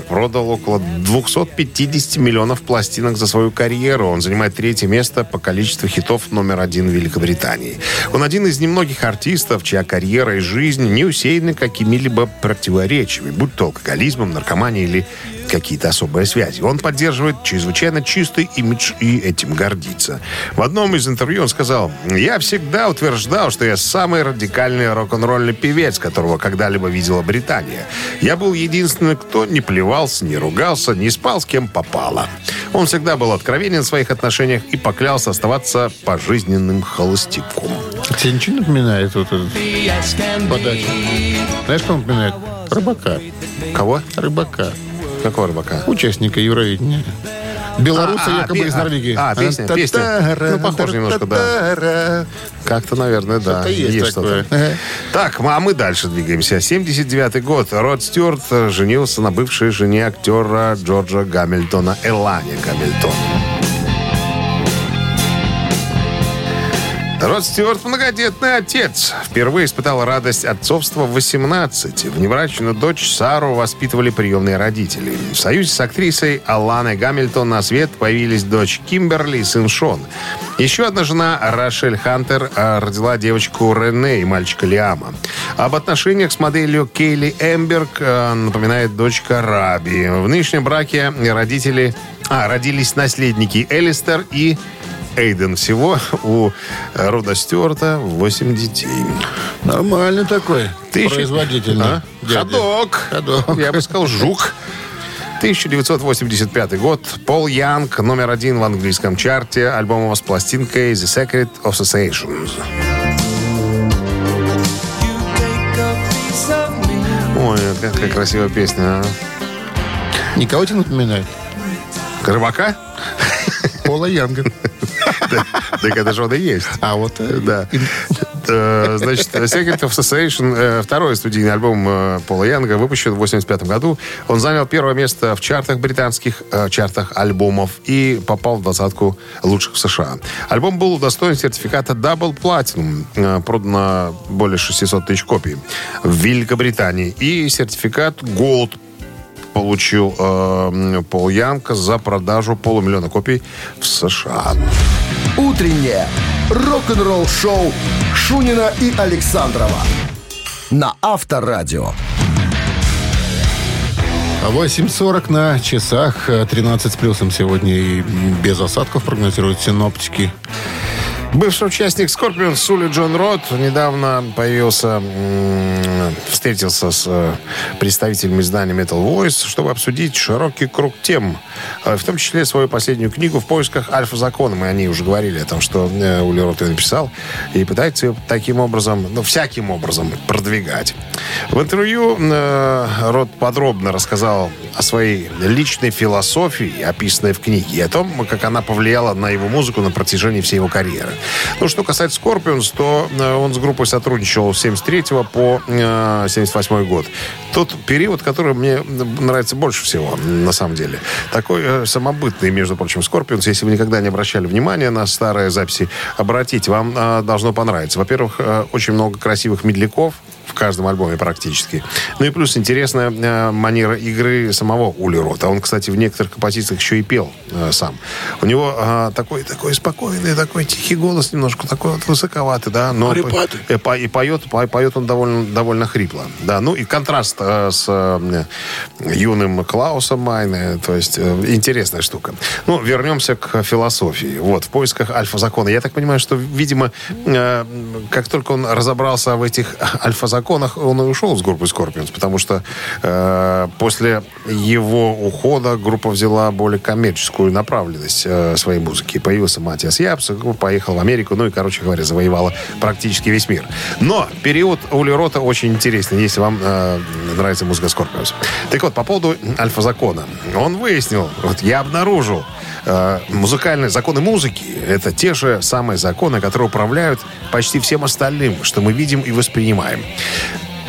Продал около двести пятьдесят миллионов пластинок за свою карьеру. Он занимает третье место по количеству хитов номер один в Великобритании. Он один из немногих артистов, чья карьера и жизнь не усеяны какими-либо противоречиями, будь то алкоголизмом, наркоманией или какие-то особые связи. Он поддерживает чрезвычайно чистый имидж и этим гордится. В одном из интервью он сказал: «Я всегда утверждал, что я самый радикальный рок-н-ролльный певец, которого когда-либо видела Британия. Я был единственным, кто не плевался, не ругался, не спал с кем попало». Он всегда был откровенен в своих отношениях и поклялся оставаться пожизненным холостяком. Тебе ничего напоминает вот этот подача? Знаешь, что напоминает? Рыбака. Кого? Рыбака. Какого рыбака? Участника Евровидения. Белорусы, а, якобы а, из Норвегии. А, а песня, та-та-ра, песня. Та-та-ра, ну, похоже немножко, да. Как-то, наверное, да. Что-то есть, есть такое. Что-то. Ага. Так, а мы дальше двигаемся. семьдесят девятый год. Род Стюарт женился на бывшей жене актера Джорджа Гамильтона, Элане Гамильтон. Род Стюарт – многодетный отец. Впервые испытал радость отцовства в восемнадцать. Внебрачную дочь Сару воспитывали приемные родители. В союзе с актрисой Аланой Гамильтон на свет появились дочь Кимберли и сын Шон. Еще одна жена, Рашель Хантер, родила девочку Рене и мальчика Лиама. Об отношениях с моделью Кейли Эмберг напоминает дочка Раби. В нынешнем браке родители, а, родились наследники Элистер и Эйден. Всего у Рода Стюарта восемь детей. Нормально такой. Тысяча... Производительный. А? Ходок. Ходок. Я бы сказал, жук. тысяча девятьсот восемьдесят пятый год. Пол Янг, номер один в английском чарте, альбомом с пластинкой The Secret of Association. Ой, какая красивая песня. А? Никого тебе напоминает? Рыбака? Пола Янга. Так это же он и есть. А вот, да. Значит, Secret of Association, второй студийный альбом Пола Янга, выпущен в восемьдесят пятом году. Он занял первое место в чартах британских, чартах альбомов и попал в двадцатку лучших в США. Альбом был удостоен сертификата Double Platinum, продано более шестисот тысяч копий в Великобритании, и сертификат Gold получил э, Пол Янка за продажу полумиллиона копий в США. Утреннее рок-н-ролл-шоу Шунина и Александрова на Авторадио. восемь сорок на часах, тринадцать с плюсом сегодня и без осадков прогнозируют синоптики. Бывший участник Scorpions Ули Джон Рот недавно появился, встретился с представителями издания Metal Voice, чтобы обсудить широкий круг тем, в том числе свою последнюю книгу «В поисках альфа-закона». Мы о ней уже говорили, о том, что Ули Рот ее написал, и пытается ее таким образом, ну, всяким образом продвигать. В интервью Рот подробно рассказал о своей личной философии, описанной в книге, и о том, как она повлияла на его музыку на протяжении всей его карьеры. Ну, что касается Scorpions, то он с группой сотрудничал с семьдесят третьего по э, семьдесят восьмой год. Тот период, который мне нравится больше всего, на самом деле. Такой э, самобытный, между прочим, Scorpions. Если вы никогда не обращали внимания на старые записи, обратите, вам э, должно понравиться. Во-первых, э, очень много красивых медляков в каждом альбоме практически. Ну и плюс интересная э, манера игры самого Ули Рота. Он, кстати, в некоторых композициях еще и пел э, сам. У него э, такой, такой спокойный, такой тихий голос, немножко такой вот высоковатый, да, но и, по, и поет, по, поет он довольно, довольно хрипло. Да, ну и контраст э, с э, юным Клаусом Майне, то есть э, интересная штука. Ну, вернемся к философии. Вот, в поисках альфа-закона. Я так понимаю, что, видимо, э, как только он разобрался в этих альфа-законах, он и ушел с группы Scorpions, потому что э, после его ухода группа взяла более коммерческую направленность э, своей музыки. Появился Матиас Япс, поехал в Америку, ну и, короче говоря, завоевала практически весь мир. Но период Ули Рота очень интересный, если вам э, нравится музыка Scorpions. Так вот, по поводу альфа-закона. Он выяснил, вот я обнаружил, э, музыкальные законы музыки — это те же самые законы, которые управляют почти всем остальным, что мы видим и воспринимаем.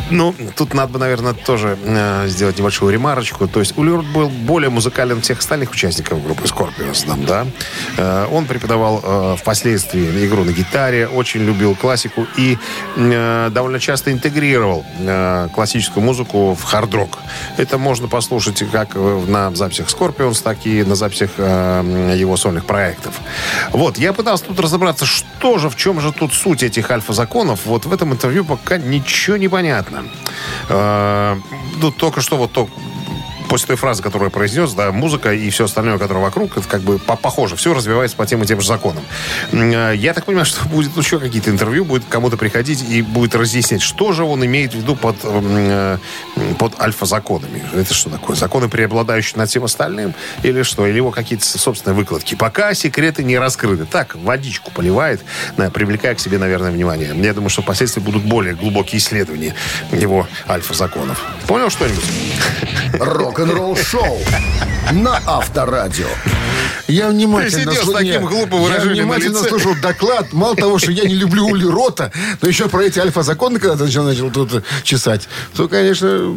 Ну, тут надо бы, наверное, тоже э, сделать небольшую ремарочку. То есть Ули Рот был более музыкален всех остальных участников группы Scorpions, там, да. Э, он преподавал э, впоследствии игру на гитаре, очень любил классику и э, довольно часто интегрировал э, классическую музыку в хард-рок. Это можно послушать как на записях Scorpions, так и на записях э, его сольных проектов. Вот, я пытался тут разобраться, что же, в чем же тут суть этих альфа-законов. Вот в этом интервью пока ничего не понятно. Uh, ну, только что вот только... после той фразы, которую я произнес, да, музыка и все остальное, которое вокруг, это как бы похоже. Все развивается по тем и тем же законам. Я так понимаю, что будет еще какие-то интервью, будет кому-то приходить и будет разъяснять, что же он имеет в виду под, под альфа-законами. Это что такое? Законы, преобладающие над всем остальным? Или что? Или его какие-то собственные выкладки? Пока секреты не раскрыты. Так, водичку поливает, привлекая к себе, наверное, внимание. Я думаю, что впоследствии будут более глубокие исследования его альфа-законов. Понял что-нибудь? Рок. Рок-н-ролл-шоу на Авторадио. Я внимательно, слу... я внимательно слушал доклад. Мало того, что я не люблю Ули Рота, но еще про эти альфа-законы, когда ты начал тут чесать, то, конечно...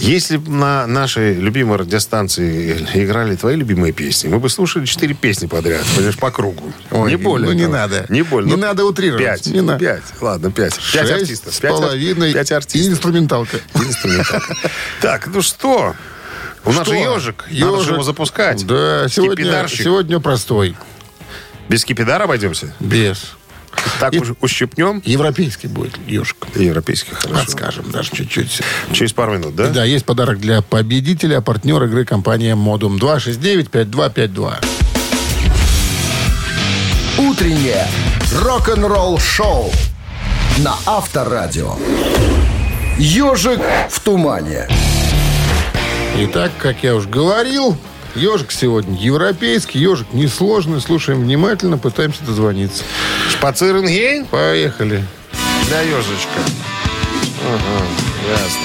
Если бы на нашей любимой радиостанции играли твои любимые песни, мы бы слушали четыре песни подряд, понимаешь, по кругу. Ой, не более. Ну, не надо. Не, более, не ну, надо утрировать. Пять. Не на... пять. Ладно, пять. Пять артистов. С половиной. Пять артистов. И инструменталка. Инструменталка. Так, ну что... У нас же ежик. ежик. Надо же его запускать. Да, сегодня, сегодня простой. Без скипидара обойдемся? Без. Так и... уж ущипнем. Европейский будет ежик. Европейский, хорошо. Подскажем даже чуть-чуть. Через пару минут, да? Да, есть подарок для победителя, партнер игры компания Модум. два шесть девять пять два пять два. Утреннее рок-н-ролл шоу на Авторадио. Ежик в тумане. Итак, как я уже говорил, ежик сегодня европейский, ежик несложный. Слушаем внимательно, пытаемся дозвониться. Шпациренген? Поехали. Для ежичка. Ага, ясно.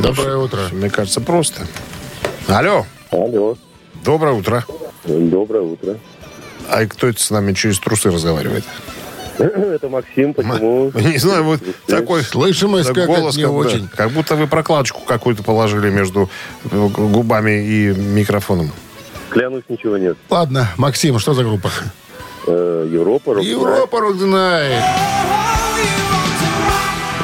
Доброе утро. Мне кажется, просто. Алло. Алло. Доброе утро. Доброе утро. А кто это с нами через трусы разговаривает? Это Максим, почему? Не знаю, вот такой слышимость как голос не очень. Как будто вы прокладочку какую-то положили между губами и микрофоном. Клянусь, ничего нет. Ладно, Максим, что за группа? Европа, рок-динай. Европа, рок-динай.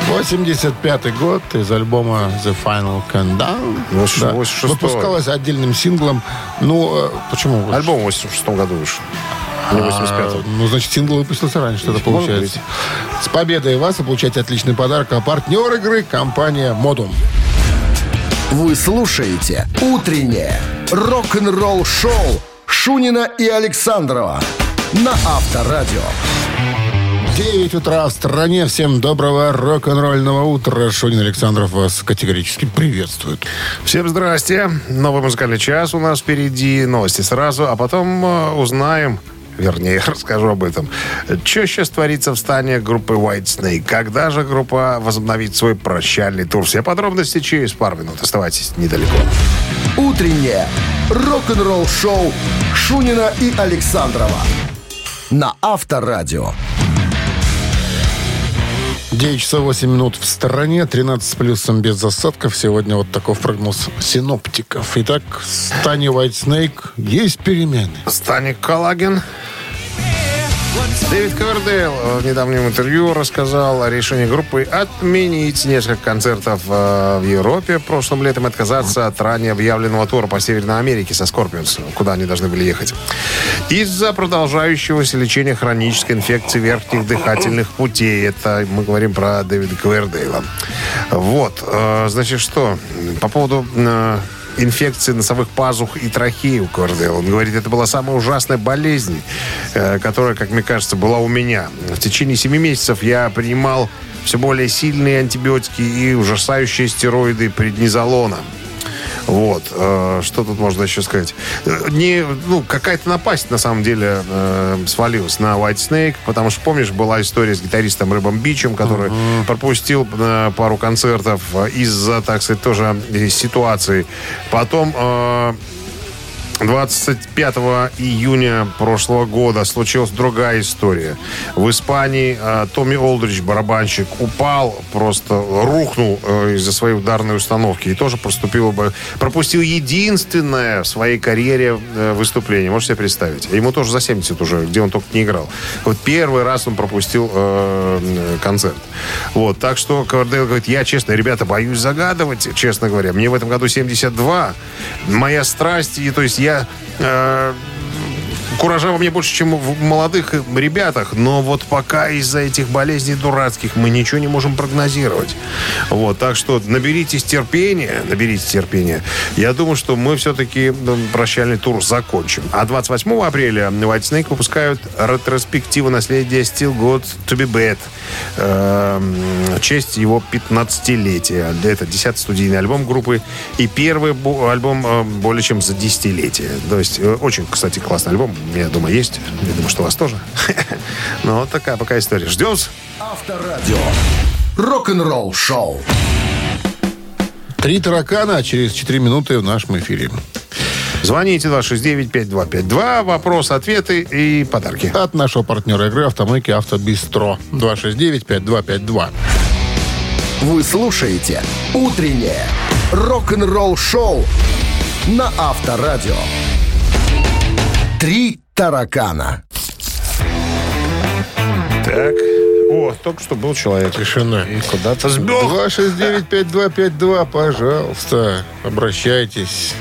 восемьдесят пятый год из альбома The Final Countdown. Да. Выпускалась отдельным синглом. Ну, почему? Альбом в восемьдесят шестом году вышел. Не восемьдесят пятого. А, ну, значит, сингл выпустился раньше, что-то получается. С победой вас и получайте отличный подарок. А партнер игры – компания «Модум». Вы слушаете «Утреннее рок-н-ролл-шоу» Шунина и Александрова на Авторадио. девять утра в стране. Всем доброго рок-н-ролльного утра. Шунин, Александров вас категорически приветствует. Всем здрасте. Новый музыкальный час у нас впереди. Новости сразу, а потом узнаем, вернее, расскажу об этом. Что сейчас творится в стане группы Whitesnake? Когда же группа возобновит свой прощальный тур? Все подробности через пару минут. Оставайтесь недалеко. Утреннее рок-н-ролл-шоу Шунина и Александрова на Авторадио. девять часов восемь минут в стране, тринадцать с плюсом без засадков. Сегодня вот такой прогноз синоптиков. Итак, в стане Whitesnake есть перемены. В стане Коллаген. Дэвид Ковердейл в недавнем интервью рассказал о решении группы отменить несколько концертов в Европе прошлым летом и отказаться от ранее объявленного тура по Северной Америке со Scorpions, куда они должны были ехать, из-за продолжающегося лечения хронической инфекции верхних дыхательных путей. Это мы говорим про Дэвида Ковердейла. Вот, значит, что по поводу инфекции носовых пазух и трахеи у Ковердейла. Он говорит, это была самая ужасная болезнь, которая, как мне кажется, была у меня. В течение семи месяцев я принимал все более сильные антибиотики и ужасающие стероиды преднизолона. Вот. Что тут можно еще сказать? Не, ну, какая-то напасть, на самом деле, э, свалилась на Whitesnake, потому что, помнишь, была история с гитаристом Рэбом Бичем, который uh-huh. пропустил э, пару концертов из-за, так сказать, тоже ситуации. Потом э, двадцать пятого июня прошлого года случилась другая история. В Испании э, Томми Олдридж, барабанщик, упал, просто рухнул э, из-за своей ударной установки. И тоже проступил, пропустил единственное в своей карьере э, выступление. Можете себе представить? Ему тоже за семьдесят уже, где он только не играл. Вот первый раз он пропустил э, концерт. Вот. Так что Ковердейл говорит, я, честно, ребята, боюсь загадывать, честно говоря. Мне в этом году семьдесят два. Моя страсть, и то есть я Я, э, куража во мне больше, чем в молодых ребятах, но вот пока из-за этих болезней дурацких мы ничего не можем прогнозировать. Вот, так что наберитесь терпения, наберитесь терпения. Я думаю, что мы все-таки прощальный тур закончим. А двадцать восьмого апреля Whitesnake выпускают ретроспективу наследия Still Got to Be Bad э, в честь его пятнадцатилетия. Это десятый студийный альбом группы и первый альбом более чем за десятилетие. То есть очень, кстати, классный альбом. Я думаю, есть. Я думаю, что у вас тоже. Ну, вот такая пока история. Ждем. Авторадио. Рок-н-ролл шоу. Три таракана через четыре минуты в нашем эфире. Звоните два шесть девять пять два пять два. Вопрос, ответы и подарки. От нашего партнера игры «Автомойки Автобистро». два шесть девять пять два пять два. Вы слушаете «Утреннее рок-н-ролл шоу» на Авторадио. Три таракана. Так. О, только что был человек. Тишина. И куда-то сбег. два шесть девять пять два пять два, пожалуйста, обращайтесь.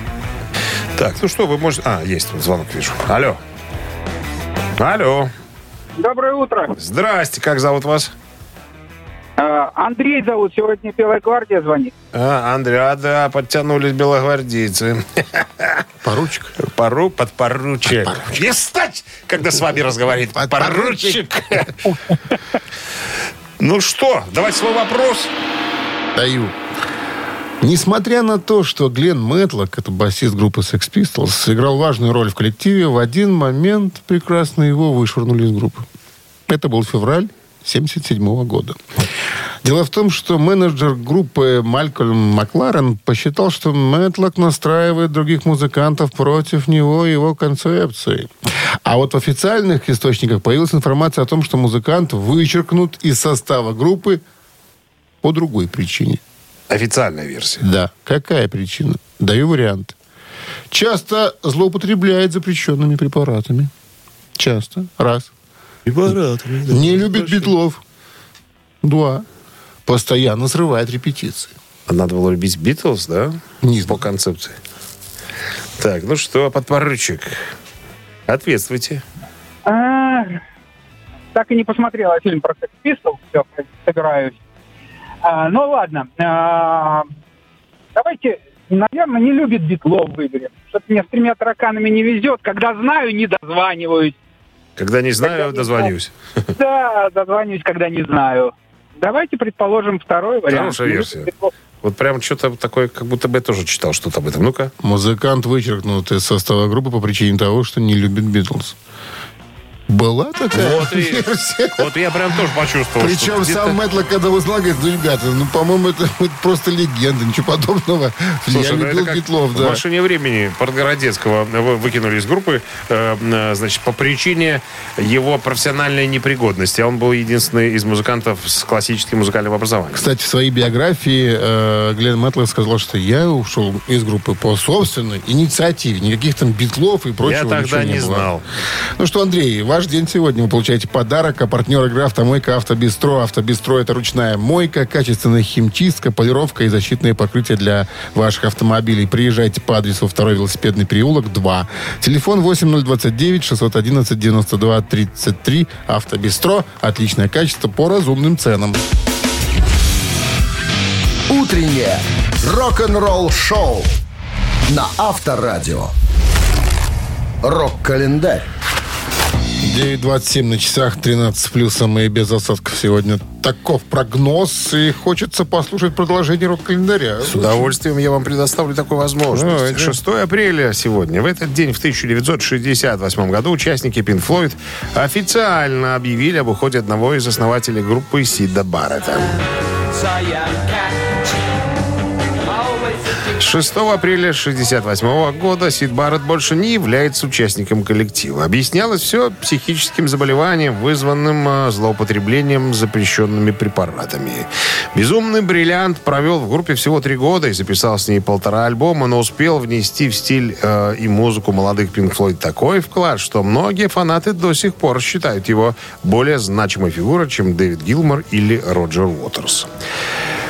Так, ну что, вы можете... А, есть, звонок вижу. Алло. Алло. Доброе утро. Здрасте, как зовут вас? А, Андрей зовут, сегодня Белая гвардия звонит. А, Андрей, а да, подтянулись белогвардейцы. Поручик? Пору, подпоручик. Подпоручик. Не встать, когда с вами разговаривает подпоручик. Ну что, давайте свой вопрос. Даю. Несмотря на то, что Глен Мэтлок, это басист группы Sex Pistols, сыграл важную роль в коллективе, в один момент прекрасно его вышвырнули из группы. Это был февраль семьдесят седьмого года. Дело в том, что менеджер группы Малькольм Макларен посчитал, что Мэтлок настраивает других музыкантов против него и его концепции. А вот в официальных источниках появилась информация о том, что музыкант вычеркнут из состава группы по другой причине. Официальная версия? Да. Какая причина? Даю вариант. Часто злоупотребляет запрещенными препаратами. Часто. Раз. Препаратами. Да. Не любит Битлов. Два. Постоянно срывает репетиции. А надо было любить Битлз, да? Нет. По концепции. Так, ну что, подпоручик, ответствуйте. А-а-а. Так и не посмотрела фильм про Sex Pistols. Все, собираюсь. А, ну ладно. А-а-а. Давайте, наверное, не любит Битлов выберем. Что-то мне с тремя тараканами не везет. Когда знаю, не дозваниваюсь. Когда не знаю, когда дозвонюсь. Не... Да, дозвонюсь, когда не знаю. Давайте предположим второй вариант. Хорошая версия. Вот прям что-то такое, как будто бы я тоже читал что-то об этом. Ну-ка. Музыкант вычеркнут из состава группы по причине того, что не любит Битлз. Была такая вот версия. И, вот я прям тоже почувствовал. Причем что-то. Сам Мэтлок, когда узнал, говорит, ну, ребята, ну, по-моему, это, это просто легенда, ничего подобного. Слушай, я любил Битлов, да. В машине времени Подгородецкого выкинули из группы, э, значит, по причине его профессиональной непригодности. Он был единственный из музыкантов с классическим музыкальным образованием. Кстати, в своей биографии э, Глен Мэтлок сказал, что я ушел из группы по собственной инициативе. Никаких там Битлов и прочего ничего не было. Я тогда не знал. Ну что, Андрей, ваш день сегодня. Вы получаете подарок. А партнер игры «Автомойка Автобистро». «Автобистро» — это ручная мойка, качественная химчистка, полировка и защитные покрытия для ваших автомобилей. Приезжайте по адресу второй велосипедный переулок, два. Телефон восемь ноль два девять шесть один один девять два три три. «Автобистро». Отличное качество по разумным ценам. Утреннее рок-н-ролл-шоу на Авторадио. Рок-календарь. девять двадцать семь на часах, тринадцать с плюсом и без осадков сегодня. Таков прогноз, и хочется послушать продолжение рок-календаря. С удовольствием я вам предоставлю такую возможность. шестого апреля сегодня. В этот день, в тысяча девятьсот шестьдесят восьмом году, участники Pink Floyd официально объявили об уходе одного из основателей группы Сида Баррета. шестого апреля шестьдесят восьмого года Сид Барретт больше не является участником коллектива. Объяснялось все психическим заболеванием, вызванным злоупотреблением запрещенными препаратами. Безумный бриллиант провел в группе всего три года и записал с ней полтора альбома, но успел внести в стиль э, и музыку молодых Pink Floyd такой вклад, что многие фанаты до сих пор считают его более значимой фигурой, чем Дэвид Гилмор или Роджер Уотерс.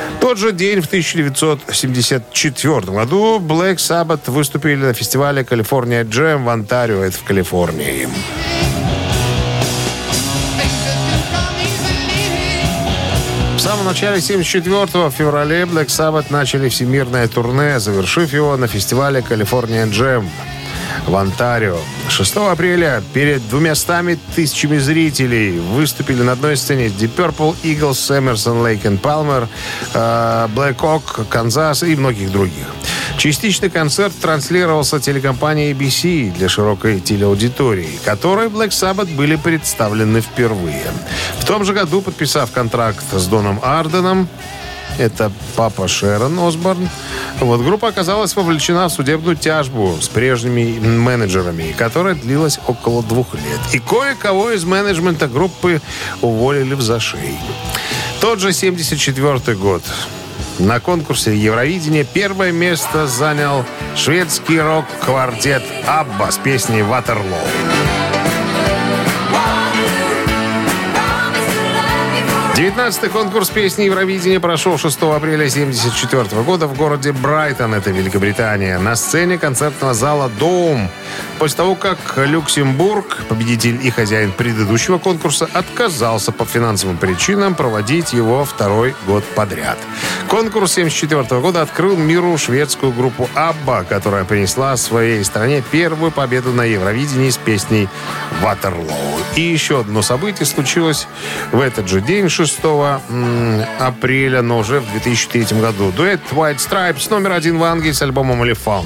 В тот же день, в тысяча девятьсот семьдесят четвёртом году, Black Sabbath выступили на фестивале «California Jam» в Онтарио, это в Калифорнии. В самом начале семьдесят четвёртого, в феврале, Black Sabbath начали всемирное турне, завершив его на фестивале «California Jam» в Онтарио. шестого апреля перед двумястами тысячами зрителей выступили на одной сцене Deep Purple, Eagles, Emerson, Lake and Palmer, Black Hawk, Канзас и многих других. Частично концерт транслировался телекомпанией эй би си для широкой телеаудитории, которой Black Sabbath были представлены впервые. В том же году, подписав контракт с Доном Арденом, это папа Шерон Осборн, вот группа оказалась вовлечена в судебную тяжбу с прежними менеджерами, которая длилась около двух лет. И кое-кого из менеджмента группы уволили в зашей. Тот же семьдесят четвёртый год. На конкурсе Евровидения первое место занял шведский рок-квартет «Абба» с песней «Waterloo». девятнадцатый конкурс песни Евровидения прошел шестого апреля тысяча девятьсот семьдесят четвёртого года в городе Брайтон, это Великобритания, на сцене концертного зала «Доум», после того, как Люксембург, победитель и хозяин предыдущего конкурса, отказался по финансовым причинам проводить его второй год подряд. Конкурс тысяча девятьсот семьдесят четвёртого года открыл миру шведскую группу «Абба», которая принесла своей стране первую победу на Евровидении с песней «Waterloo». И еще одно событие случилось в этот же день, шестого апреля, но уже в две тысячи третьем году. Дуэт White Stripes номер один в Англии с альбомом «Elephant».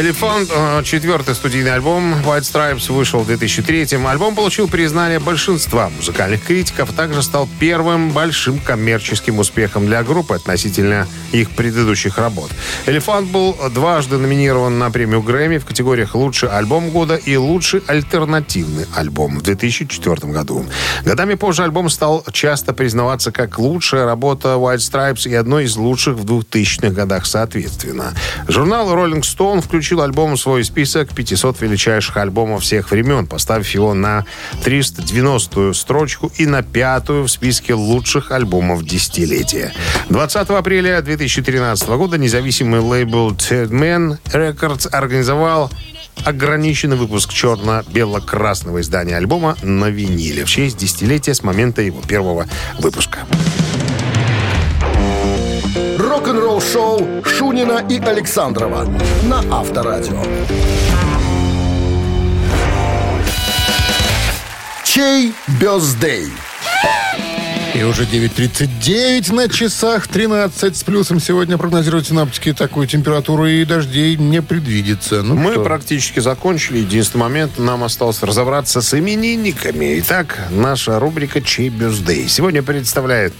Elephant, четвертый студийный альбом White Stripes, вышел в две тысячи третьем. Альбом получил признание большинства музыкальных критиков, а также стал первым большим коммерческим успехом для группы относительно их предыдущих работ. Elephant был дважды номинирован на премию Грэмми в категориях «Лучший альбом года» и «Лучший альтернативный альбом» в две тысячи четвертом году. Годами позже альбом стал часто признаваться как лучшая работа White Stripes и одной из лучших в двухтысячных годах соответственно. Журнал Rolling Stone включил альбом в свой список пятисот величайших альбомов всех времен, поставив его на триста девяностую строчку и на пятую в списке лучших альбомов десятилетия. двадцатого апреля две тысячи тринадцатого года независимый лейбл Third Man Records организовал ограниченный выпуск черно-бело-красного издания альбома на виниле в честь десятилетия с момента его первого выпуска. Рок-н-ролл-шоу Шунина и Александрова на Авторадио. Чей бёздей? И уже девять тридцать девять на часах, тринадцать с плюсом. Сегодня прогнозируют синаптики такую температуру, и дождей не предвидится. Ну, Мы что? практически закончили. Единственный момент, нам осталось разобраться с именинниками. Итак, наша рубрика «Чей бёздей» сегодня представляет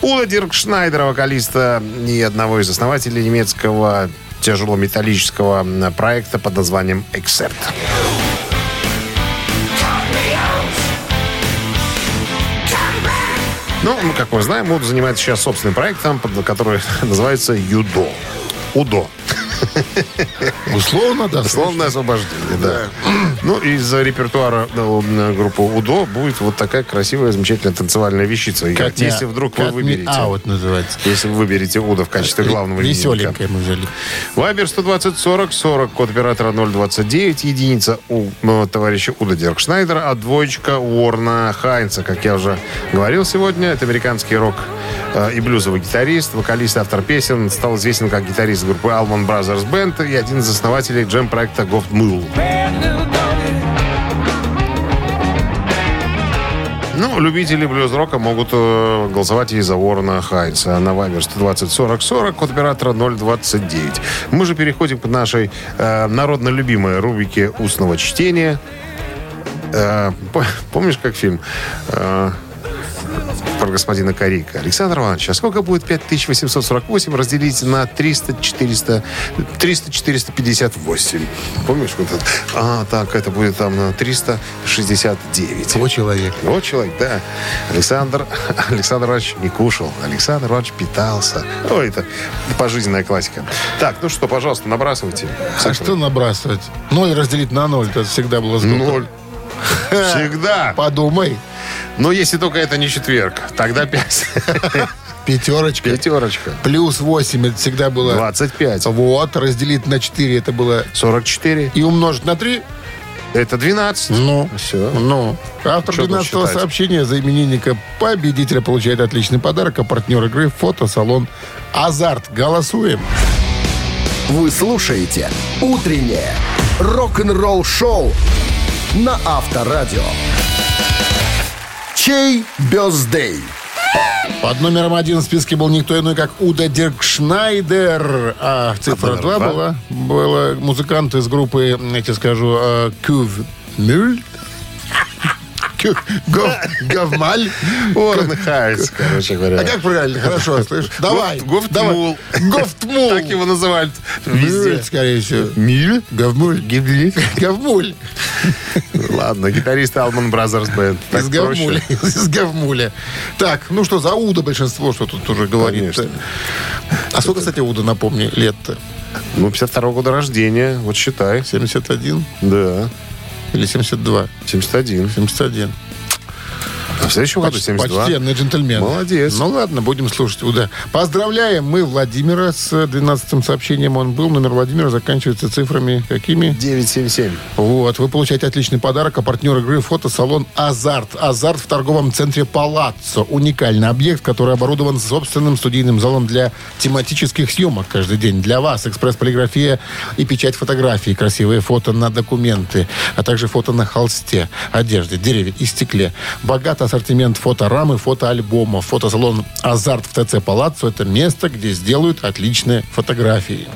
Ула Диркшнайдера, вокалиста и одного из основателей немецкого тяжелометаллического проекта под названием «Accept». Ну, как мы знаем, он занимается сейчас собственным проектом, который называется «Юдо». «Удо». Условно, да. Условное освобождение, да. Ну, из репертуара группы «Удо» будет вот такая красивая, замечательная танцевальная вещица. Если вдруг вы выберете... А, вот называется. Если вы выберете «Удо» в качестве главного именинника. Веселенькая мы взяли. Вайбер сто двадцать сорок сорок, код оператора ноль двадцать девять, единица у товарища Уда Диркшнайдера, а двоечка Уоррена Хейнса, как я уже говорил сегодня. Это американский рок и блюзовый гитарист, вокалист, автор песен. Стал известен как гитарист группы Allman Brothers Бенд и один из основателей джем-проекта Gov't Mule. Ну, любители блюз-рока могут голосовать и за Уоррена Хейнса на Viber сто двадцать сорок сорок, код оператора ноль двадцать девять. Мы же переходим к нашей э, народно любимой рубрике устного чтения. Э, помнишь, как фильм... Э, про господина Корейка. Александр Иванович, а сколько будет пять тысяч восемьсот сорок восемь разделить на триста четыреста пятьдесят восемь? Помнишь? Вот это? А, так, это будет там на триста шестьдесят девять. О, человек. О, человек, да. Александр, Александр Иванович не кушал. Александр Иванович питался. Ой, это пожизненная классика. Так, ну что, пожалуйста, набрасывайте. А Сахар. Что набрасывать? Ноль разделить на ноль, это всегда было сдуто. Ноль. Всегда. Подумай. Ну, если только это не четверг, тогда пять. Пятерочка. Пятерочка. Плюс восемь, это всегда было... двадцать пять. Вот, разделить на четыре, это было... сорок четыре. И умножить на три... Это двенадцать. Ну, все. Ну. Автор двенадцатого сообщения за именинника победителя получает отличный подарок, а партнер игры фотосалон «Азарт». Голосуем. Вы слушаете «Утреннее рок-н-ролл-шоу» на Авторадио. Чей бёздей? Под номером один в списке был никто иной, как Уда Диркшнайдер. А цифра два была, была музыкант из группы, я тебе скажу, Gov't Mule. Говмаль. Уоррен Хейнс, короче говоря. А как правильно? Хорошо, слышишь? Давай. Gov't Mule. Gov't Mule. Так его называют везде. Скорее всего. Миль. Говмуль. Гибли. Говмуль. Ладно, гитарист Allman Brothers Band. Из Говмуля. Из Говмуля. Так, ну что, за Уда большинство, что тут уже говорит. А сколько, кстати, Уда, напомни, лет-то? Ну, пятьдесят второго года рождения, вот считай. семьдесят один? Да. Или семьдесят два? семьдесят один. семьдесят один. А в следующем году семьдесят два. Почтенный джентльмен. Молодец. Ну ладно, будем слушать Уда. Поздравляем мы Владимира с двенадцатым сообщением. Он был. Номер Владимира заканчивается цифрами какими? девятьсот семьдесят семь. Вот. Вы получаете отличный подарок. А партнер игры фотосалон «Азарт». «Азарт» в торговом центре «Палаццо». Уникальный объект, который оборудован собственным студийным залом для тематических съемок каждый день. Для вас экспресс-полиграфия и печать фотографий. Красивые фото на документы, а также фото на холсте, одежде, дереве и стекле. Богато ассортимент фоторам и фотоальбомов. Фотосалон «Азарт» в ТЦ «Палаццо» — это место, где сделают отличные фотографии.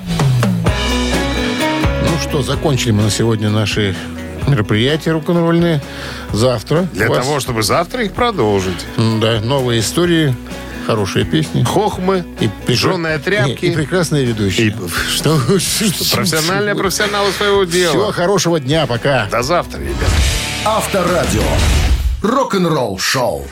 Ну что, закончили мы на сегодня наши мероприятия рок-н-ролльные. Завтра. Для вас... того, чтобы завтра их продолжить. Да, новые истории, хорошие песни. Хохмы, и пижонные тряпки. Не, и прекрасные ведущие. И... Что? Профессиональные профессионалы своего дела. Всего хорошего дня, пока. До завтра, ребят. Авторадио. Рок-н-ролл шоу.